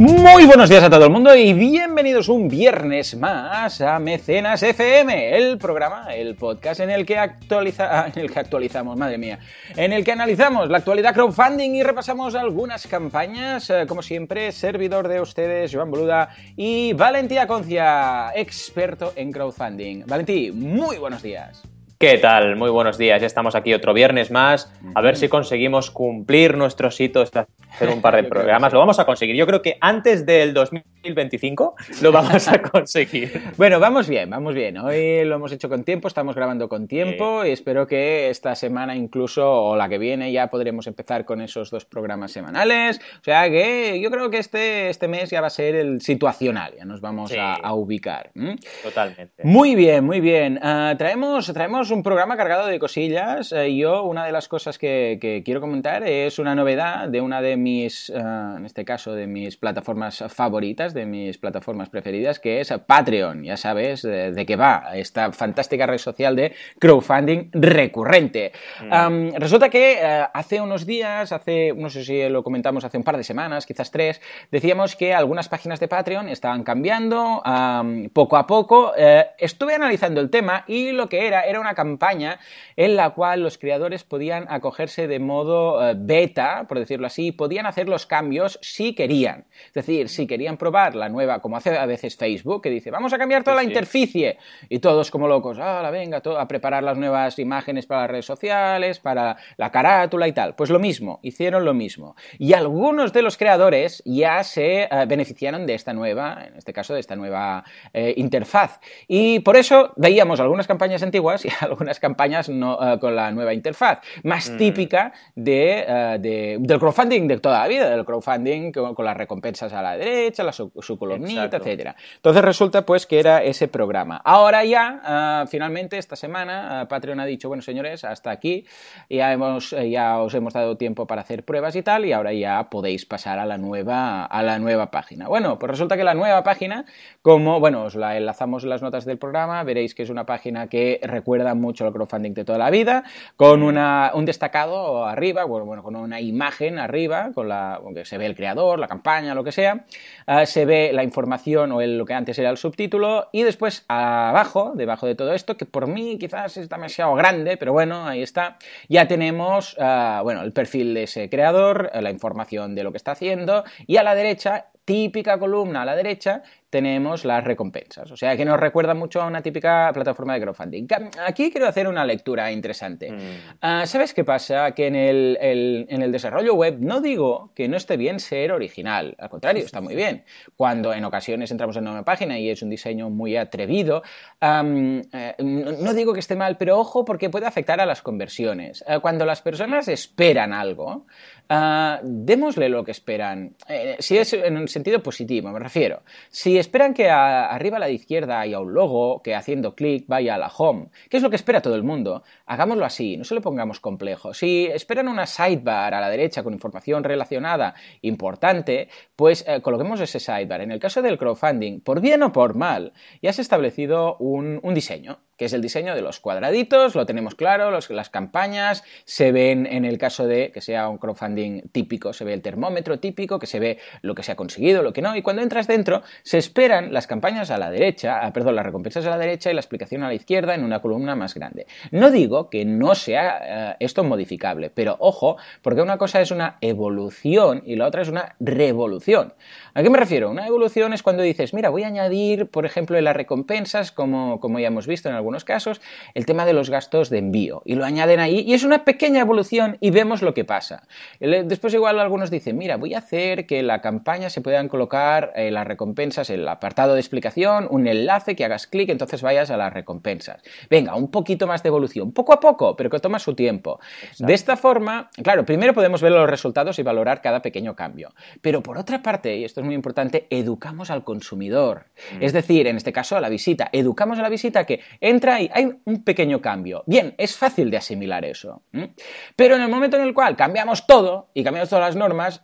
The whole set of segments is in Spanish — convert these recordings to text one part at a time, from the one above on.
Muy buenos días a todo el mundo y bienvenidos un viernes más a Mecenas FM, el programa, el podcast en el que actualizamos, madre mía, en el que analizamos la actualidad crowdfunding y repasamos algunas campañas. Como siempre, servidor de ustedes, Joan Boluda y Valentí Aconcia, experto en crowdfunding. Valentí, muy buenos días. ¿Qué tal? Muy buenos días, ya estamos aquí otro viernes más, a ver si conseguimos cumplir nuestros hitos, hacer un par de programas, lo vamos a conseguir, yo creo que antes del 2025 lo vamos a conseguir. Bueno, vamos bien, hoy lo hemos hecho con tiempo, estamos grabando con tiempo y espero que esta semana incluso, o la que viene, ya podremos empezar con esos dos programas semanales, o sea que yo creo que este mes ya va a ser el situacional, ya nos vamos a ubicar. ¿Mm? Totalmente. Muy bien, traemos un programa cargado de cosillas. Yo, una de las cosas que quiero comentar es una novedad de una de mis, en este caso, de mis plataformas favoritas, de mis plataformas preferidas, que es Patreon. Ya sabes de qué va esta fantástica red social de crowdfunding recurrente. Resulta que hace unos días, no sé si lo comentamos hace un par de semanas, quizás 3, decíamos que algunas páginas de Patreon estaban cambiando poco a poco. Estuve analizando el tema y lo que era una campaña en la cual los creadores podían acogerse de modo beta, por decirlo así, podían hacer los cambios si querían. Es decir, si querían probar la nueva, como hace a veces Facebook, que dice, vamos a cambiar toda la interficie, y todos como locos, a preparar las nuevas imágenes para las redes sociales, para la carátula y tal. Pues hicieron lo mismo. Y algunos de los creadores ya se beneficiaron de esta nueva, en este caso de esta nueva interfaz. Y por eso veíamos algunas campañas antiguas y algunas campañas con la nueva interfaz, más típica del crowdfunding de toda la vida, del crowdfunding con las recompensas a la derecha, su columnita, etcétera. Entonces resulta pues que era ese programa. Ahora ya, finalmente, esta semana, Patreon ha dicho, bueno señores, hasta aquí, ya os hemos dado tiempo para hacer pruebas y tal, y ahora ya podéis pasar a la nueva página. Bueno, pues resulta que la nueva página, os la enlazamos en las notas del programa, veréis que es una página que recuerda mucho al crowdfunding de toda la vida, con un destacado arriba, con una imagen arriba, donde se ve el creador, la campaña, lo que sea, se ve la información o lo que antes era el subtítulo, y después abajo, debajo de todo esto, que por mí quizás es demasiado grande, pero bueno, ahí está, ya tenemos el perfil de ese creador, la información de lo que está haciendo, y a la derecha, típica columna a la derecha, tenemos las recompensas, o sea que nos recuerda mucho a una típica plataforma de crowdfunding. Aquí quiero hacer una lectura interesante. ¿Sabes qué pasa? Que en el desarrollo web no digo que no esté bien ser original, al contrario, está muy bien. Cuando en ocasiones entramos en una página y es un diseño muy atrevido, no digo que esté mal, pero ojo porque puede afectar a las conversiones. Cuando las personas esperan algo, démosle lo que esperan, si es en un sentido positivo, me refiero. Si esperan que arriba a la izquierda haya un logo, que haciendo clic vaya a la home, que es lo que espera todo el mundo, hagámoslo así, no se lo pongamos complejo. Si esperan una sidebar a la derecha con información relacionada importante, pues coloquemos ese sidebar. En el caso del crowdfunding, por bien o por mal, ya se ha establecido un diseño, que es el diseño de los cuadraditos, lo tenemos claro, las campañas, se ven en el caso de que sea un crowdfunding típico, se ve el termómetro típico, que se ve lo que se ha conseguido, lo que no, y cuando entras dentro se esperan las campañas a la derecha, las recompensas a la derecha y la explicación a la izquierda en una columna más grande. No digo que no sea esto modificable, pero ojo, porque una cosa es una evolución y la otra es una revolución. ¿A qué me refiero? Una evolución es cuando dices, mira, voy a añadir, por ejemplo, en las recompensas, como ya hemos visto en algunos casos, el tema de los gastos de envío, y lo añaden ahí, y es una pequeña evolución y vemos lo que pasa. Después igual algunos dicen, mira, voy a hacer que la campaña se puedan colocar las recompensas en el apartado de explicación, un enlace que hagas clic, entonces vayas a las recompensas. Venga, un poquito más de evolución, poco a poco, pero que toma su tiempo. Exacto. De esta forma, claro, primero podemos ver los resultados y valorar cada pequeño cambio, pero por otra parte, y esto es muy importante, educamos al consumidor. Es decir, en este caso a la visita, educamos a la visita que en entra y hay un pequeño cambio. Bien, es fácil de asimilar eso. Pero en el momento en el cual cambiamos todo y cambiamos todas las normas,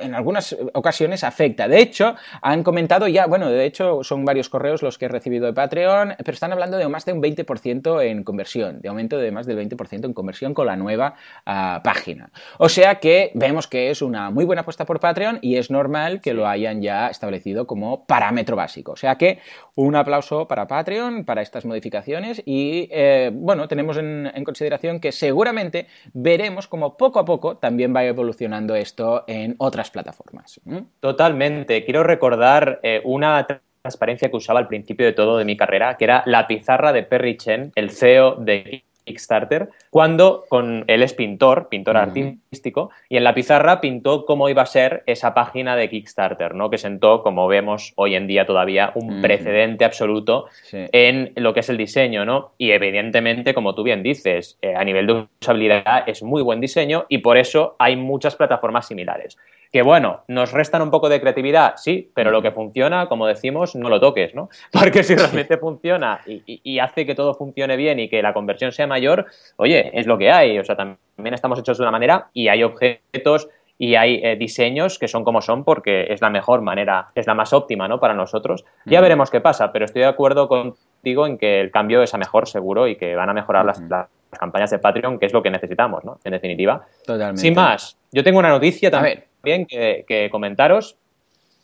en algunas ocasiones afecta. De hecho, han comentado ya, bueno, de hecho son varios correos los que he recibido de Patreon, pero están hablando de más de un 20% en conversión, de aumento de más del 20% en conversión con la nueva página. O sea que vemos que es una muy buena apuesta por Patreon y es normal que lo hayan ya establecido como parámetro básico. O sea que un aplauso para Patreon, para estas modificaciones y, bueno, tenemos en consideración que seguramente veremos como poco a poco también va evolucionando esto en otras plataformas. Totalmente. Quiero recordar una transparencia que usaba al principio de todo de mi carrera, que era la pizarra de Perry Chen, el CEO de Kickstarter, cuando él es pintor artístico, y en la pizarra pintó cómo iba a ser esa página de Kickstarter, ¿no? Que sentó, como vemos hoy en día todavía, un precedente absoluto en lo que es el diseño, ¿no? Y evidentemente, como tú bien dices, a nivel de usabilidad es muy buen diseño y por eso hay muchas plataformas similares. Que bueno, nos restan un poco de creatividad, sí, pero lo que funciona, como decimos, no lo toques, ¿no? Porque si realmente funciona y hace que todo funcione bien y que la conversión sea mayor, oye, es lo que hay. O sea, también estamos hechos de una manera y hay objetos y hay diseños que son como son porque es la mejor manera, es la más óptima, ¿no? Para nosotros. Ya veremos qué pasa, pero estoy de acuerdo contigo en que el cambio es a mejor seguro y que van a mejorar las campañas de Patreon, que es lo que necesitamos, ¿no? En definitiva. Totalmente. Sin más, yo tengo una noticia también. Bien, que comentaros,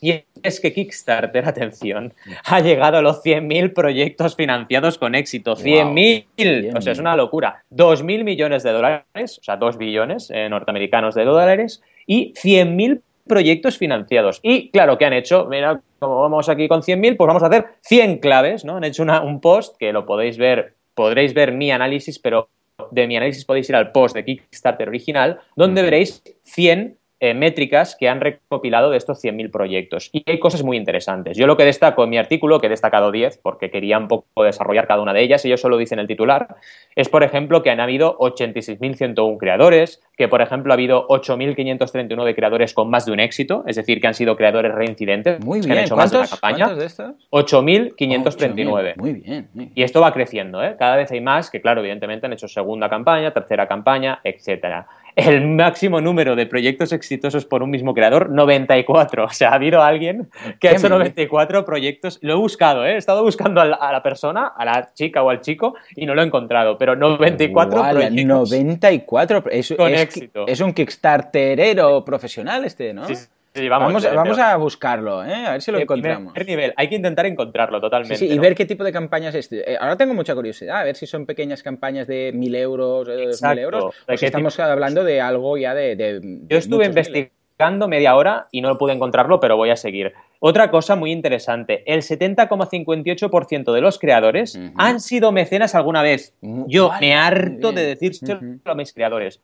y es que Kickstarter, atención, ha llegado a los 100.000 proyectos financiados con éxito. 100.000, wow. O sea, es una locura. 2.000 millones de dólares, o sea, 2 billones norteamericanos de dólares, y 100.000 proyectos financiados. Y claro, ¿qué han hecho? Mira, como vamos aquí con 100.000, pues vamos a hacer 100 claves, ¿no? Han hecho un post que lo podéis ver, podréis ver mi análisis, pero de mi análisis podéis ir al post de Kickstarter original, donde veréis 100 métricas que han recopilado de estos 100.000 proyectos. Y hay cosas muy interesantes. Yo lo que destaco en mi artículo, que he destacado 10, porque quería un poco desarrollar cada una de ellas, y yo solo dice en el titular, es, por ejemplo, que han habido 86.101 creadores, que, por ejemplo, ha habido 8.531 de creadores con más de un éxito, es decir, que han sido creadores reincidentes. Muy bien. Que han hecho más de una campaña. ¿Cuántos de estos? 8.539. Muy bien. Y esto va creciendo, ¿eh? Cada vez hay más que, claro, evidentemente han hecho segunda campaña, tercera campaña, etcétera. El máximo número de proyectos exitosos por un mismo creador, 94. O sea, ha habido alguien que ha hecho 94 proyectos. Lo he buscado, ¿eh? He estado buscando a la persona, a la chica o al chico, y no lo he encontrado. Pero 94 proyectos. 94. Con éxito. Es un kickstarterero profesional este, ¿no? Sí. Sí, vamos a buscarlo, ¿eh? A ver si lo encontramos. Nivel. Hay que intentar encontrarlo totalmente. Sí, y ¿no? Ver qué tipo de campañas es. Ahora tengo mucha curiosidad, a ver si son pequeñas campañas de 1.000 euros, 2.000 euros, o si estamos hablando de algo ya de yo estuve investigando media hora y no pude encontrarlo, pero voy a seguir. Otra cosa muy interesante, el 70,58% de los creadores han sido mecenas alguna vez. Yo me harto de decírselo a mis creadores.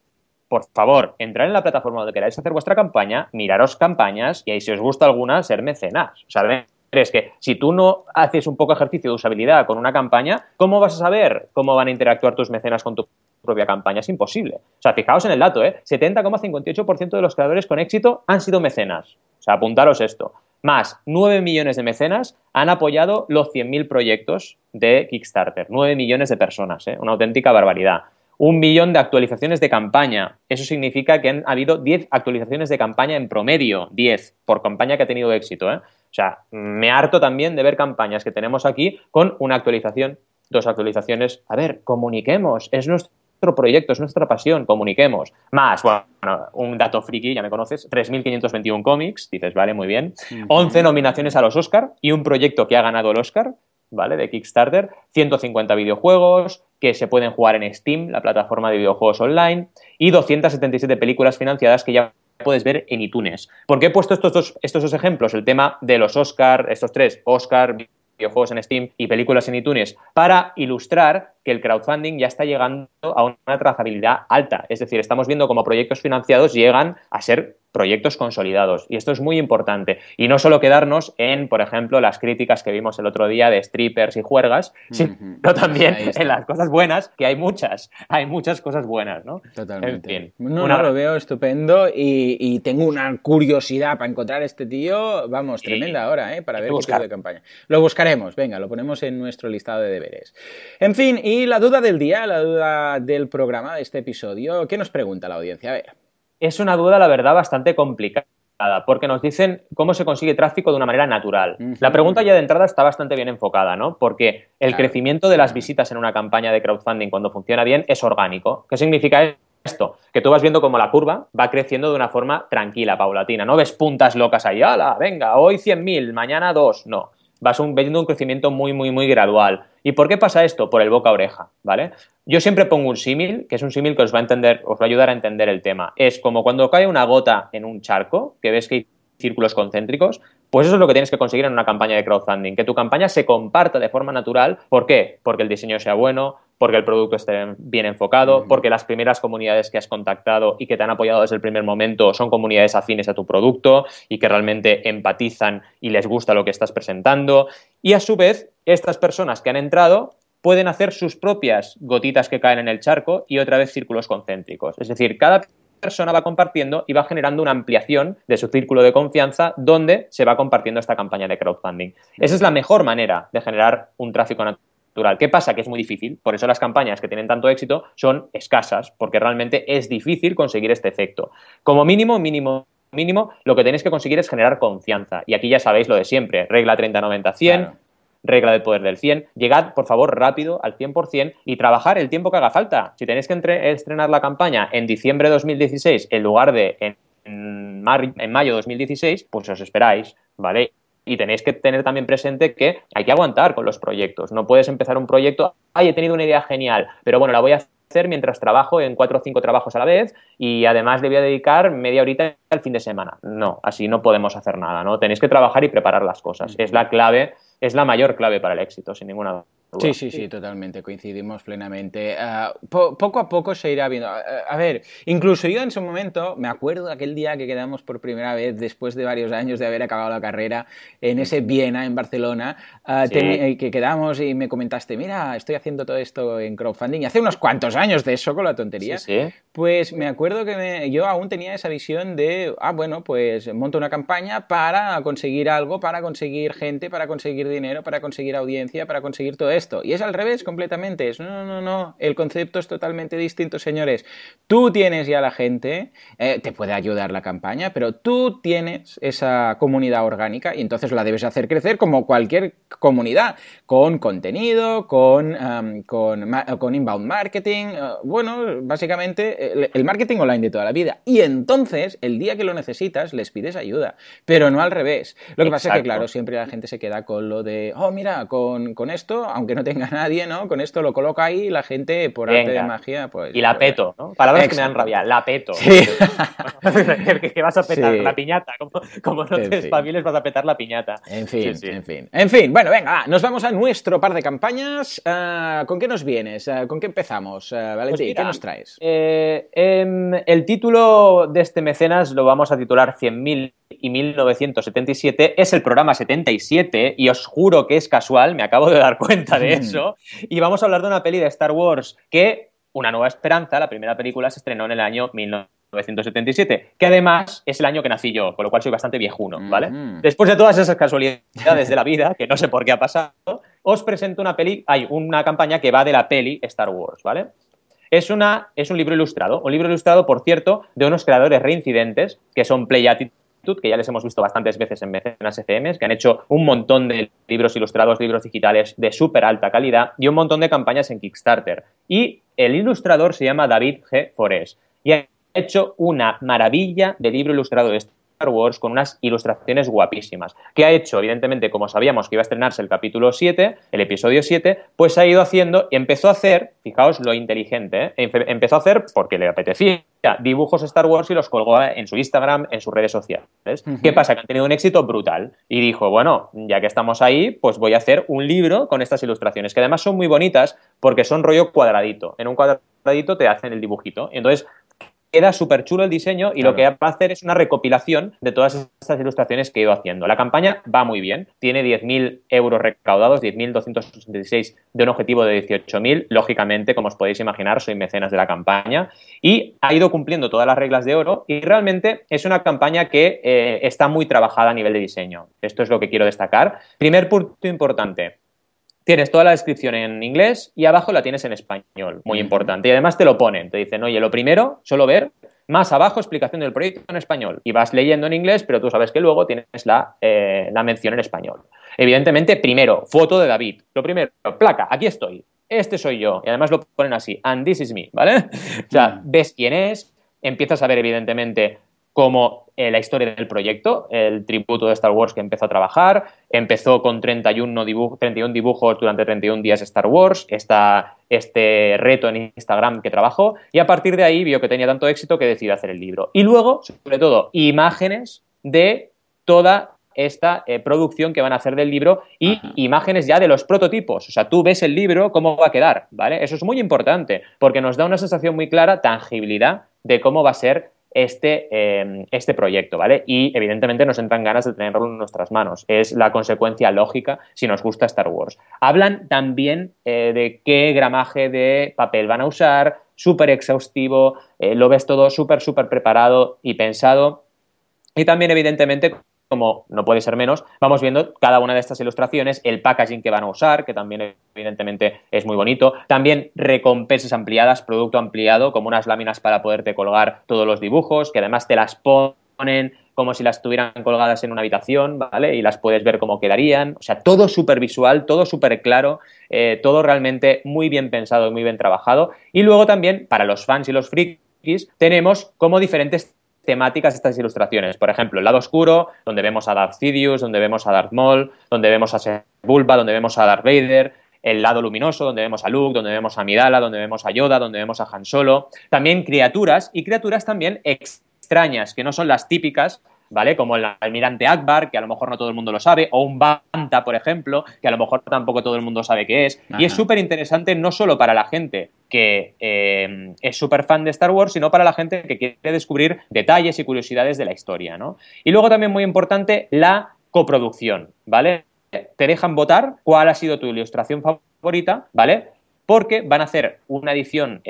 Por favor, entrad en la plataforma donde queráis hacer vuestra campaña, miraros campañas y ahí, si os gusta alguna, ser mecenas. O sea, es que si tú no haces un poco ejercicio de usabilidad con una campaña, ¿cómo vas a saber cómo van a interactuar tus mecenas con tu propia campaña? Es imposible. O sea, fijaos en el dato, ¿eh? 70,58% de los creadores con éxito han sido mecenas. O sea, apuntaros esto. Más, 9 millones de mecenas han apoyado los 100.000 proyectos de Kickstarter. 9 millones de personas, ¿eh? Una auténtica barbaridad. 1 millón de actualizaciones de campaña. Eso significa que han habido 10 actualizaciones de campaña en promedio. 10 por campaña que ha tenido éxito, ¿eh? O sea, me harto también de ver campañas que tenemos aquí con una actualización, 2 actualizaciones. A ver, comuniquemos. Es nuestro proyecto, es nuestra pasión. Comuniquemos. Más, bueno, un dato friki, ya me conoces. 3.521 cómics. Dices, vale, muy bien. 11 nominaciones a los Oscar y un proyecto que ha ganado el Oscar, ¿vale? De Kickstarter. 150 videojuegos que se pueden jugar en Steam, la plataforma de videojuegos online, y 277 películas financiadas que ya puedes ver en iTunes. ¿Por qué he puesto estos dos ejemplos? El tema de los Oscar, estos tres, Oscar, videojuegos en Steam y películas en iTunes, para ilustrar que el crowdfunding ya está llegando a una trazabilidad alta. Es decir, estamos viendo cómo proyectos financiados llegan a ser proyectos consolidados. Y esto es muy importante. Y no solo quedarnos en, por ejemplo, las críticas que vimos el otro día de strippers y juergas, sino también en las cosas buenas, que hay muchas cosas buenas, ¿no? Totalmente. En fin, no, no, lo veo estupendo y tengo una curiosidad para encontrar a este tío, vamos, tremenda ahora, ¿eh? Para ver qué tipo de campaña. Lo buscaremos, venga, lo ponemos en nuestro listado de deberes. En fin, y la duda del día, la duda del programa de este episodio, ¿qué nos pregunta la audiencia? A ver. Es una duda, la verdad, bastante complicada, porque nos dicen cómo se consigue tráfico de una manera natural. La pregunta ya de entrada está bastante bien enfocada, ¿no? Porque el crecimiento de las visitas en una campaña de crowdfunding cuando funciona bien es orgánico. ¿Qué significa esto? Que tú vas viendo cómo la curva va creciendo de una forma tranquila, paulatina. No ves puntas locas ahí, ¡hala, venga, hoy 100.000, mañana 2! No. Vas viendo un crecimiento muy, muy, muy gradual. ¿Y por qué pasa esto? Por el boca a oreja, ¿vale? Yo siempre pongo un símil, que es un símil que os va a entender, os va a ayudar a entender el tema. Es como cuando cae una gota en un charco, que ves que hay círculos concéntricos, pues eso es lo que tienes que conseguir en una campaña de crowdfunding, que tu campaña se comparta de forma natural. ¿Por qué? Porque el diseño sea bueno, porque el producto esté bien enfocado, porque las primeras comunidades que has contactado y que te han apoyado desde el primer momento son comunidades afines a tu producto y que realmente empatizan y les gusta lo que estás presentando. Y a su vez, estas personas que han entrado pueden hacer sus propias gotitas que caen en el charco y otra vez círculos concéntricos. Es decir, cada persona va compartiendo y va generando una ampliación de su círculo de confianza donde se va compartiendo esta campaña de crowdfunding. Esa es la mejor manera de generar un tráfico natural. ¿Qué pasa? Que es muy difícil, por eso las campañas que tienen tanto éxito son escasas, porque realmente es difícil conseguir este efecto. Como mínimo, lo que tenéis que conseguir es generar confianza. Y aquí ya sabéis lo de siempre, regla 30-90-100, claro. Regla del poder del 100, llegad por favor rápido al 100% y trabajar el tiempo que haga falta. Si tenéis que estrenar la campaña en diciembre de 2016 en lugar de en mayo de 2016, pues os esperáis, ¿vale? Y tenéis que tener también presente que hay que aguantar con los proyectos. No puedes empezar un proyecto, ¡ay, he tenido una idea genial! Pero bueno, la voy a hacer mientras trabajo en 4 o 5 trabajos a la vez y además le voy a dedicar media horita al fin de semana. No, así no podemos hacer nada, ¿no? Tenéis que trabajar y preparar las cosas. Es la clave, es la mayor clave para el éxito, sin ninguna duda. Sí, sí, sí, totalmente, coincidimos plenamente. Poco a poco se irá viendo. A ver, incluso yo en su momento, me acuerdo de aquel día que quedamos por primera vez después de varios años de haber acabado la carrera en ese Viena, en Barcelona, que quedamos y me comentaste, mira, estoy haciendo todo esto en crowdfunding, y hace unos cuantos años de eso con la tontería. Sí, sí. Pues me acuerdo que yo aún tenía esa visión de, bueno, pues monto una campaña para conseguir algo, para conseguir gente, para conseguir dinero, para conseguir audiencia, para conseguir todo esto. Y es al revés completamente. Es no. El concepto es totalmente distinto, señores. Tú tienes ya la gente, te puede ayudar la campaña, pero tú tienes esa comunidad orgánica y entonces la debes hacer crecer como cualquier comunidad, con contenido, con inbound marketing, bueno, básicamente el marketing online de toda la vida. Y entonces, el día que lo necesitas, les pides ayuda, pero no al revés. Lo que pasa es que, claro, siempre la gente se queda con lo de, oh, mira, con esto, aunque que no tenga nadie, ¿no? Con esto lo coloca ahí y la gente, por arte de magia, pues... Y la peto, ¿no? Palabras que me dan rabia, la peto. Sí. Que vas a petar la piñata, como no te espabiles vas a petar la piñata. En fin, En fin, bueno, venga, nos vamos a nuestro par de campañas. ¿Con qué nos vienes? ¿Con qué empezamos? Valentí, pues ¿qué nos traes? El título de este mecenas lo vamos a titular 100.000 y 1977, es el programa 77 y os juro que es casual, me acabo de dar cuenta de eso, y vamos a hablar de una peli de Star Wars que, Una Nueva Esperanza, la primera película, se estrenó en el año 1977, que además es el año que nací yo, con lo cual soy bastante viejuno, ¿vale? Después de todas esas casualidades de la vida, que no sé por qué ha pasado, os presento una campaña que va de la peli Star Wars, ¿vale? Es un libro ilustrado, por cierto, de unos creadores reincidentes, que son Playatitos, que ya les hemos visto bastantes veces en Mecenas FM, que han hecho un montón de libros ilustrados, libros digitales de súper alta calidad y un montón de campañas en Kickstarter. Y el ilustrador se llama David G. Forés y ha hecho una maravilla de libro ilustrado de Star Wars con unas ilustraciones guapísimas. ¿Qué ha hecho? Evidentemente, como sabíamos que iba a estrenarse el capítulo 7, el episodio 7, pues ha ido haciendo y empezó a hacer, fijaos lo inteligente, empezó a hacer porque le apetecía, dibujos Star Wars y los colgó en su Instagram, en sus redes sociales. ¿Qué pasa? Que han tenido un éxito brutal. Y dijo, bueno, ya que estamos ahí, pues voy a hacer un libro con estas ilustraciones, que además son muy bonitas porque son rollo cuadradito. En un cuadradito te hacen el dibujito. Entonces, queda súper chulo el diseño y lo que va a hacer es una recopilación de todas estas ilustraciones que he ido haciendo. La campaña va muy bien, tiene 10.000 euros recaudados, 10.266 de un objetivo de 18.000. Lógicamente, como os podéis imaginar, soy mecenas de la campaña y ha ido cumpliendo todas las reglas de oro y realmente es una campaña que está muy trabajada a nivel de diseño. Esto es lo que quiero destacar. Primer punto importante. Tienes toda la descripción en inglés y abajo la tienes en español, muy importante. Y además te lo ponen, te dicen, oye, lo primero, solo ver, más abajo explicación del proyecto en español. Y vas leyendo en inglés, pero tú sabes que luego tienes la mención en español. Evidentemente, primero, foto de David. Lo primero, placa, aquí estoy, este soy yo. Y además lo ponen así, and this is me, ¿vale? O sea, ves quién es, empiezas a ver evidentemente cómo... la historia del proyecto, el tributo de Star Wars que empezó a trabajar, empezó con 31 dibujos durante 31 días Star Wars, este reto en Instagram que trabajó, y a partir de ahí vio que tenía tanto éxito que decidió hacer el libro. Y luego, sobre todo, imágenes de toda esta producción que van a hacer del libro y imágenes ya de los prototipos. O sea, tú ves el libro, cómo va a quedar, ¿vale? Eso es muy importante, porque nos da una sensación muy clara, tangibilidad, de cómo va a ser este proyecto, ¿vale? Y evidentemente nos entran ganas de tenerlo en nuestras manos. Es la consecuencia lógica si nos gusta Star Wars. Hablan también de qué gramaje de papel van a usar, súper exhaustivo, lo ves todo súper, súper preparado y pensado. Y también evidentemente, como no puede ser menos, vamos viendo cada una de estas ilustraciones, el packaging que van a usar, que también evidentemente es muy bonito, también recompensas ampliadas, producto ampliado, como unas láminas para poderte colgar todos los dibujos, que además te las ponen como si las tuvieran colgadas en una habitación, ¿vale? Y las puedes ver cómo quedarían, o sea, todo súper visual, todo súper claro, todo realmente muy bien pensado y muy bien trabajado. Y luego también, para los fans y los frikis, tenemos como diferentes temáticas estas ilustraciones. Por ejemplo, el lado oscuro, donde vemos a Darth Sidious, donde vemos a Darth Maul, donde vemos a Sebulba, donde vemos a Darth Vader. El lado luminoso, donde vemos a Luke, donde vemos a Midala, donde vemos a Yoda, donde vemos a Han Solo. También criaturas, y criaturas también extrañas, que no son las típicas, ¿vale? Como el Almirante Akbar, que a lo mejor no todo el mundo lo sabe, o un Banta, por ejemplo, que a lo mejor tampoco todo el mundo sabe qué es. Ajá. Y es súper interesante no solo para la gente que es súper fan de Star Wars, sino para la gente que quiere descubrir detalles y curiosidades de la historia, ¿no? Y luego también muy importante, la coproducción, ¿vale? Te dejan votar cuál ha sido tu ilustración favorita, ¿vale? Porque van a hacer una edición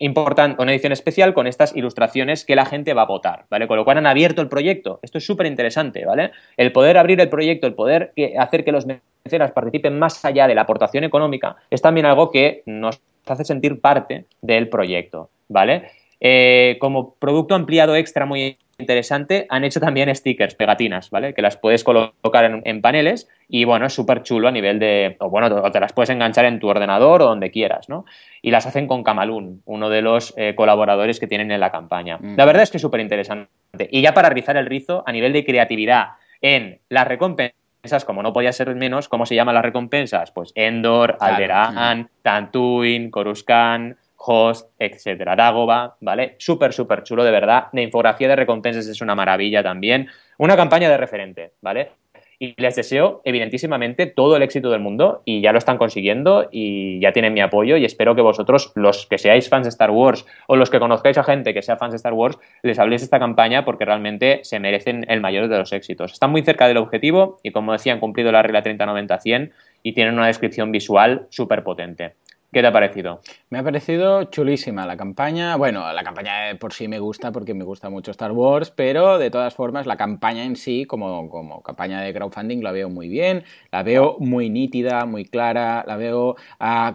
importante, una edición especial con estas ilustraciones que la gente va a votar, ¿vale? Con lo cual han abierto el proyecto. Esto es súper interesante, ¿vale? El poder abrir el proyecto, el poder hacer que los mecenas participen más allá de la aportación económica, es también algo que nos hace sentir parte del proyecto, ¿vale? Como producto ampliado extra muy interesante, han hecho también stickers, pegatinas, ¿vale? Que las puedes colocar en paneles y, bueno, es súper chulo a nivel de... O, bueno, te las puedes enganchar en tu ordenador o donde quieras, ¿no? Y las hacen con Camalún, uno de los colaboradores que tienen en la campaña. La verdad es que es súper interesante. Y ya para rizar el rizo, a nivel de creatividad en las recompensas, como no podía ser menos, ¿cómo se llaman las recompensas? Pues Endor, claro, Alderaan, Tatooine, Coruscant... Host, etcétera, Dagobah, ¿vale? Súper, súper chulo, de verdad. La infografía de recompensas es una maravilla también. Una campaña de referente, ¿vale? Y les deseo, evidentísimamente, todo el éxito del mundo y ya lo están consiguiendo y ya tienen mi apoyo y espero que vosotros, los que seáis fans de Star Wars o los que conozcáis a gente que sea fans de Star Wars, les habléis de esta campaña porque realmente se merecen el mayor de los éxitos. Están muy cerca del objetivo y, como decía, han cumplido la regla 30-90-100 y tienen una descripción visual súper potente. ¿Qué te ha parecido? Me ha parecido chulísima la campaña. Bueno, la campaña por sí me gusta porque me gusta mucho Star Wars, pero de todas formas la campaña en sí, como campaña de crowdfunding, la veo muy bien, la veo muy nítida, muy clara, la veo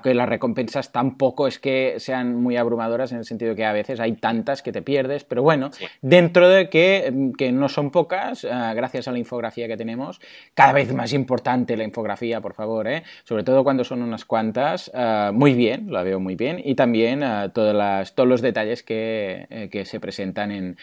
que las recompensas tampoco es que sean muy abrumadoras en el sentido que a veces hay tantas que te pierdes, pero bueno, sí. Dentro de que no son pocas, gracias a la infografía que tenemos, cada vez más importante la infografía, por favor, sobre todo cuando son unas cuantas, muy muy bien, la veo muy bien, y también todos los detalles que se presentan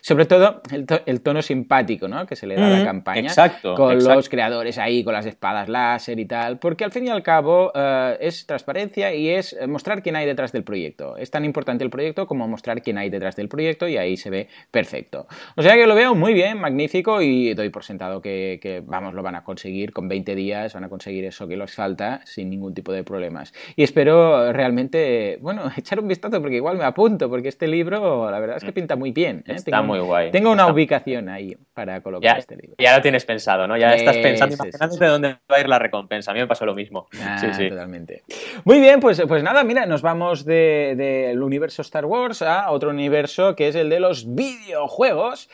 sobre todo el tono simpático, ¿no?, que se le da a la campaña. Exacto, con los creadores ahí, con las espadas láser y tal, porque al fin y al cabo es transparencia y es mostrar quién hay detrás del proyecto. Es tan importante el proyecto como mostrar quién hay detrás del proyecto, y ahí se ve perfecto. O sea que lo veo muy bien, magnífico, y doy por sentado que vamos, lo van a conseguir con 20 días, van a conseguir eso que les falta sin ningún tipo de problemas. Y espero realmente, bueno, echar un vistazo, porque igual me apunto, porque este libro, la verdad es que pinta muy bien, ¿eh? Está muy guay. Tengo una ubicación ahí para colocar este libro. Ya lo tienes pensado, ¿no? Ya estás pensando, imaginándote dónde va a ir la recompensa. A mí me pasó lo mismo. Sí. Totalmente. Muy bien, pues nada, mira, nos vamos del universo Star Wars a otro universo, que es el de los videojuegos,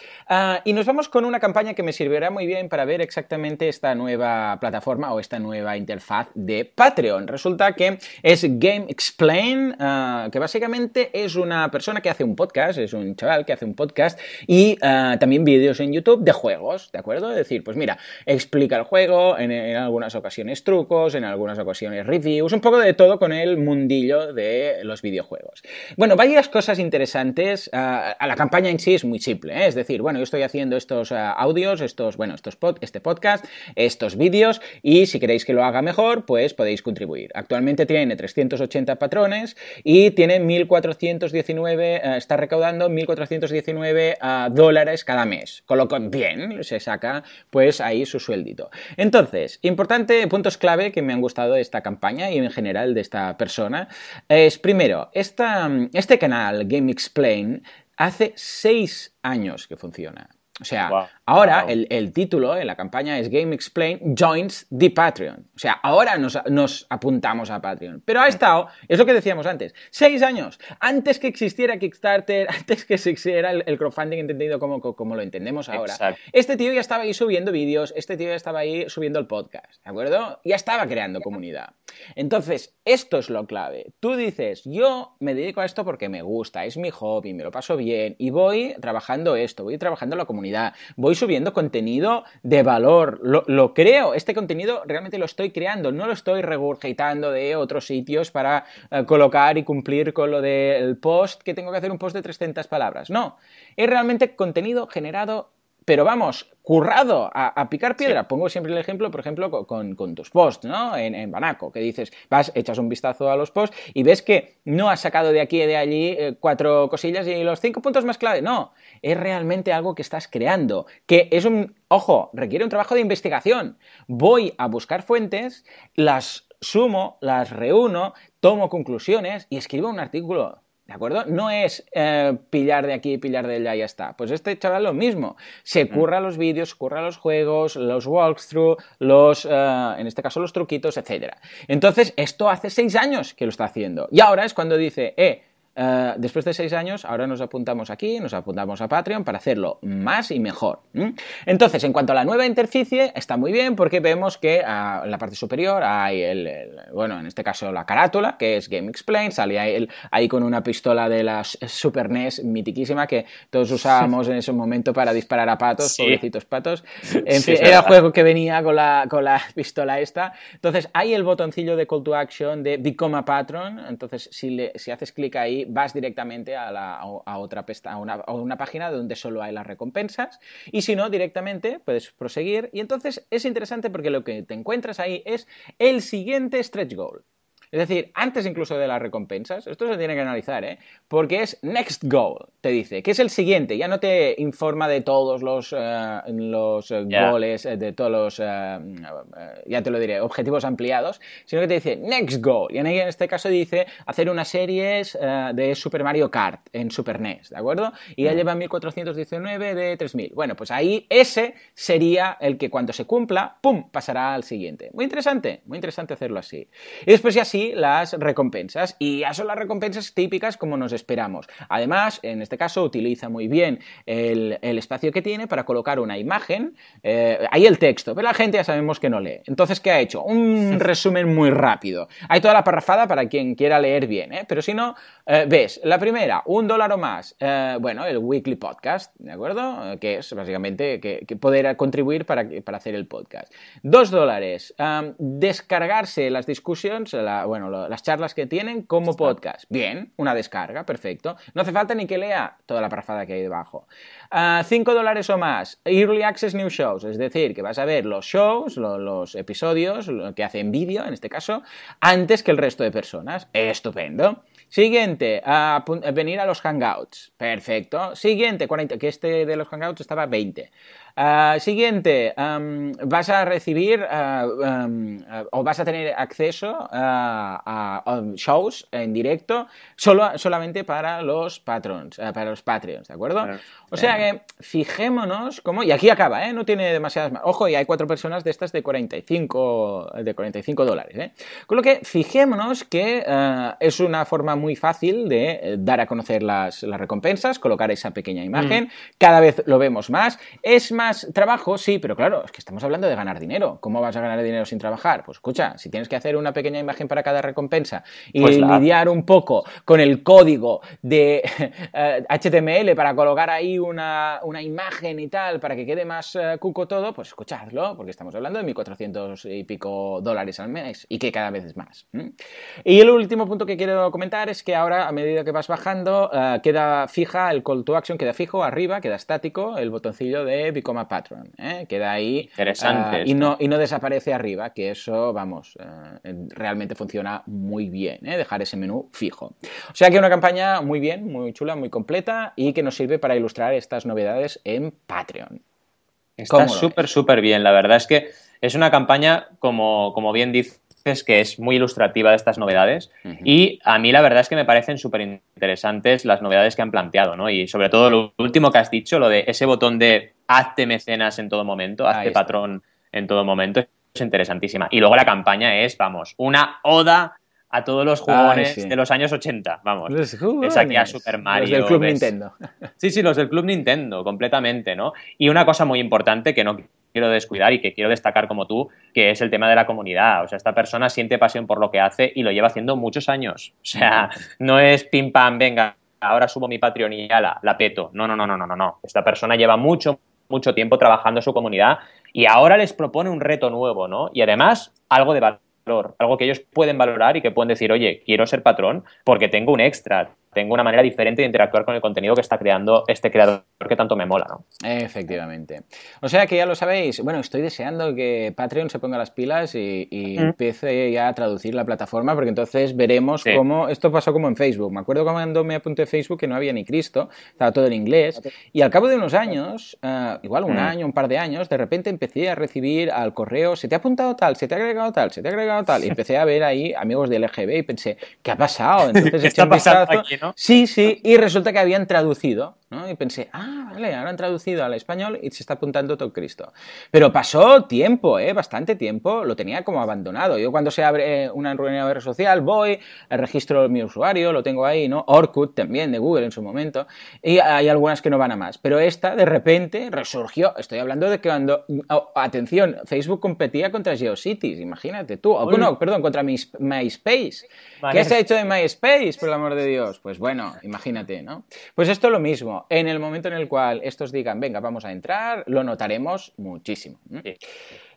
y nos vamos con una campaña que me servirá muy bien para ver exactamente esta nueva plataforma o esta nueva interfaz de Patreon. Resulta que es GameXplain, que básicamente es una persona que hace un podcast, es un chaval que hace un podcast y también vídeos en YouTube de juegos, ¿de acuerdo? Es decir, pues mira, explica el juego, en algunas ocasiones trucos, en algunas ocasiones reviews, un poco de todo con el mundillo de los videojuegos. Bueno, varias cosas interesantes. A la campaña en sí es muy simple, ¿eh? Es decir, bueno, yo estoy haciendo estos audios, este podcast, estos vídeos, y si queréis que lo haga mejor, pues podéis contribuir. Actualmente tiene 380 patrones y tiene 1419, está recaudando $1,419 cada mes, con lo que bien se saca pues ahí su sueldito. Entonces, importante, puntos clave que me han gustado de esta campaña y en general de esta persona, es primero, este canal GameXplain hace 6 años que funciona. O sea, wow. Ahora el título en la campaña es GameXplain Joins the Patreon. O sea, ahora nos apuntamos a Patreon. Pero ha estado, es lo que decíamos antes, 6 años. Antes que existiera Kickstarter, antes que existiera el crowdfunding entendido como lo entendemos ahora. Exacto. Este tío ya estaba ahí subiendo vídeos, este tío ya estaba ahí subiendo el podcast, ¿de acuerdo? Ya estaba creando comunidad. Entonces, esto es lo clave. Tú dices, yo me dedico a esto porque me gusta, es mi hobby, me lo paso bien, y voy trabajando esto, voy trabajando la comunidad, voy subiendo contenido de valor, lo creo, este contenido realmente lo estoy creando, no lo estoy regurgitando de otros sitios para colocar y cumplir con lo del post, que tengo que hacer un post de 300 palabras. No, es realmente contenido generado, pero vamos, currado, a picar piedra. Sí. Pongo siempre el ejemplo, por ejemplo, con tus posts, ¿no? En Banaco, que dices, vas, echas un vistazo a los posts y ves que no has sacado de aquí y de allí 4 cosillas y los 5 puntos más clave. No, es realmente algo que estás creando, que es ojo, requiere un trabajo de investigación. Voy a buscar fuentes, las sumo, las reúno, tomo conclusiones y escribo un artículo. ¿De acuerdo? No es pillar de aquí, pillar de allá y ya está. Pues este chaval lo mismo. Se curra los vídeos, curra los juegos, los walkthrough, en este caso los truquitos, etc. Entonces, esto hace 6 años que lo está haciendo. Y ahora es cuando dice, después de 6 años, ahora nos apuntamos aquí, nos apuntamos a Patreon para hacerlo más y mejor. Entonces, en cuanto a la nueva interficie, está muy bien porque vemos que en la parte superior hay bueno, en este caso la carátula, que es GameXplain, sale ahí con una pistola de la Super NES mitiquísima que todos usábamos en ese momento para disparar a patos, sí. Pobrecitos patos. En fin, sí, era el juego que venía con la pistola esta. Entonces, hay el botoncillo de Call to Action de Become a Patron. Entonces, si haces clic ahí, vas directamente a una página donde solo hay las recompensas, y si no, directamente puedes proseguir. Y entonces es interesante porque lo que te encuentras ahí es el siguiente stretch goal. Es decir, antes incluso de las recompensas, esto se tiene que analizar, porque es next goal, te dice, que es el siguiente, ya no te informa de todos los goals, de todos los, ya te lo diré, objetivos ampliados, sino que te dice next goal, y en este caso dice hacer unas series de Super Mario Kart en Super NES, ¿de acuerdo? Y ya lleva 1419 de 3000. Bueno, pues ahí ese sería el que cuando se cumpla, ¡pum!, pasará al siguiente. Muy interesante hacerlo así. Y después ya sí, las recompensas, y ya son las recompensas típicas como nos esperamos. Además, en este caso utiliza muy bien el espacio que tiene para colocar una imagen, ahí el texto, pero la gente ya sabemos que no lee. Entonces, ¿qué ha hecho? Un resumen muy rápido. Hay toda la parrafada para quien quiera leer bien, pero si no, ves, la primera, $1 o más, bueno, el weekly podcast, ¿de acuerdo? Que es básicamente que poder contribuir para hacer el podcast. $2, descargarse las discusiones, bueno, las charlas que tienen como podcast. Bien, una descarga, perfecto. No hace falta ni que lea toda la parrafada que hay debajo. $5 o más, Early Access New Shows, es decir, que vas a ver los shows, los episodios, lo que hace en vídeo, en este caso, antes que el resto de personas. Estupendo. Siguiente, venir a los Hangouts. Perfecto. Siguiente, 40, que este de los Hangouts estaba 20. Siguiente, vas a recibir o vas a tener acceso a shows en directo solamente para los patrons, ¿de acuerdo? Claro. O sea que fijémonos cómo... Y aquí acaba, ¿eh? No tiene demasiadas más. Ojo, y hay 4 personas de estas de $45, ¿eh? Con lo que fijémonos que es una forma muy fácil de dar a conocer las recompensas, colocar esa pequeña imagen. Cada vez lo vemos más. Es más trabajo, sí, pero claro, es que estamos hablando de ganar dinero. ¿Cómo vas a ganar dinero sin trabajar? Pues escucha, si tienes que hacer una pequeña imagen para cada recompensa y pues lidiar un poco con el código de HTML para colocar ahí una imagen y tal para que quede más cuco todo, pues escuchadlo, porque estamos hablando de $1,400 y pico al mes y que cada vez es más. Y el último punto que quiero comentar es que ahora, a medida que vas bajando, queda fija el call to action, queda fijo arriba, queda estático el botoncillo de Become a Patron, ¿eh? Queda ahí. Interesante. Y no desaparece arriba, que eso, vamos, realmente funciona muy bien, ¿eh? Dejar ese menú fijo. O sea que una campaña muy bien, muy chula, muy completa y que nos sirve para ilustrar estas novedades en Patreon. Está súper bien. La verdad es que es una campaña, como bien dices, que es muy ilustrativa de estas novedades. Y a mí la verdad es que me parecen súper interesantes las novedades que han planteado, ¿no? Y sobre todo lo último que has dicho, lo de ese botón de hazte mecenas en todo momento, hazte patrón en todo momento, es interesantísima. Y luego la campaña es, vamos, una oda a todos los jugones de los años 80, vamos. Los jugones. Es aquí a Super Mario. Los del Club Nintendo. Sí, sí, los del Club Nintendo, completamente, ¿no? Y una cosa muy importante que no quiero descuidar y que quiero destacar como tú, que es el tema de la comunidad. O sea, esta persona siente pasión por lo que hace y lo lleva haciendo muchos años. O sea, no es pim pam, venga, ahora subo mi Patreon y ya la peto. No. Esta persona lleva mucho tiempo trabajando en su comunidad y ahora les propone un reto nuevo, ¿no? Y además, algo de valor, algo que ellos pueden valorar y que pueden decir, oye, quiero ser patrón porque tengo un extra, tengo una manera diferente de interactuar con el contenido que está creando este creador que tanto me mola, ¿no? Efectivamente. O sea que ya lo sabéis. Bueno, estoy deseando que Patreon se ponga las pilas y empiece ya a traducir la plataforma, porque entonces veremos cómo... Esto pasó como en Facebook. Me acuerdo cuando me apunté a Facebook que no había ni Cristo, estaba todo en inglés. Y al cabo de unos años, igual un año, un par de años, de repente empecé a recibir al correo, se te ha apuntado tal, se te ha agregado tal, se te ha agregado tal. Y empecé a ver ahí amigos del LGB y pensé, ¿qué ha pasado? Entonces eché un vistazo... Aquí, ¿no? Sí, y resulta que habían traducido, ¿no? Y pensé, vale, ahora han traducido al español y se está apuntando todo Cristo. Pero pasó tiempo, bastante tiempo, lo tenía como abandonado. Yo cuando se abre una reunión de red social voy, registro mi usuario, lo tengo ahí, ¿no? Orkut también, de Google en su momento, y hay algunas que no van a más. Pero esta, de repente, resurgió. Estoy hablando de que cuando, atención, Facebook competía contra GeoCities, imagínate tú. Contra MySpace. Vale. ¿Qué se ha hecho de MySpace, por el amor de Dios? Pues bueno, imagínate, ¿no? Pues esto es lo mismo. En el momento en el cual estos digan, venga, vamos a entrar, lo notaremos muchísimo. Sí,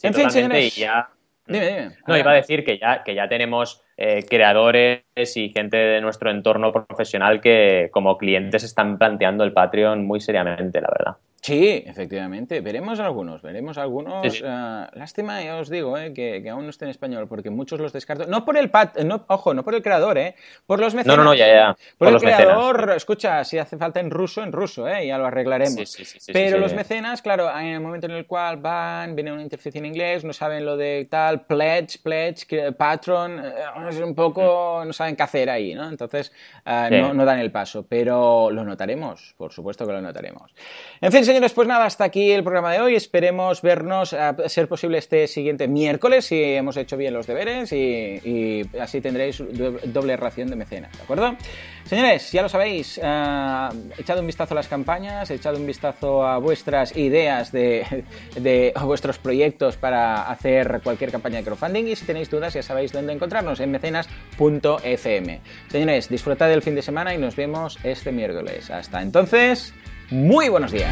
en fin, señores... Ya... Dime. No, iba a decir que ya tenemos creadores y gente de nuestro entorno profesional que como clientes están planteando el Patreon muy seriamente, la verdad. Sí, efectivamente. Veremos algunos. Sí. Lástima, ya os digo, que aún no esté en español, porque muchos los descarto. No por el no por el creador, por los mecenas. No, ya. Por los creador, mecenas. Escucha, si hace falta en ruso, ya lo arreglaremos. Sí, pero sí, los mecenas, claro, en el momento en el cual viene una interfaz en inglés, no saben lo de tal, pledge, patron, es un poco, no saben qué hacer ahí, ¿no? Entonces, no dan el paso, pero lo notaremos, por supuesto que lo notaremos. En fin, señores, pues nada, hasta aquí el programa de hoy. Esperemos vernos, a ser posible, este siguiente miércoles, si hemos hecho bien los deberes, y así tendréis doble ración de mecenas, ¿de acuerdo? Señores, ya lo sabéis, echad un vistazo a las campañas, echad un vistazo a vuestras ideas a vuestros proyectos para hacer cualquier campaña de crowdfunding, y si tenéis dudas ya sabéis dónde encontrarnos, en mecenas.fm. Señores, disfrutad del fin de semana y nos vemos este miércoles. Hasta entonces... Muy buenos días.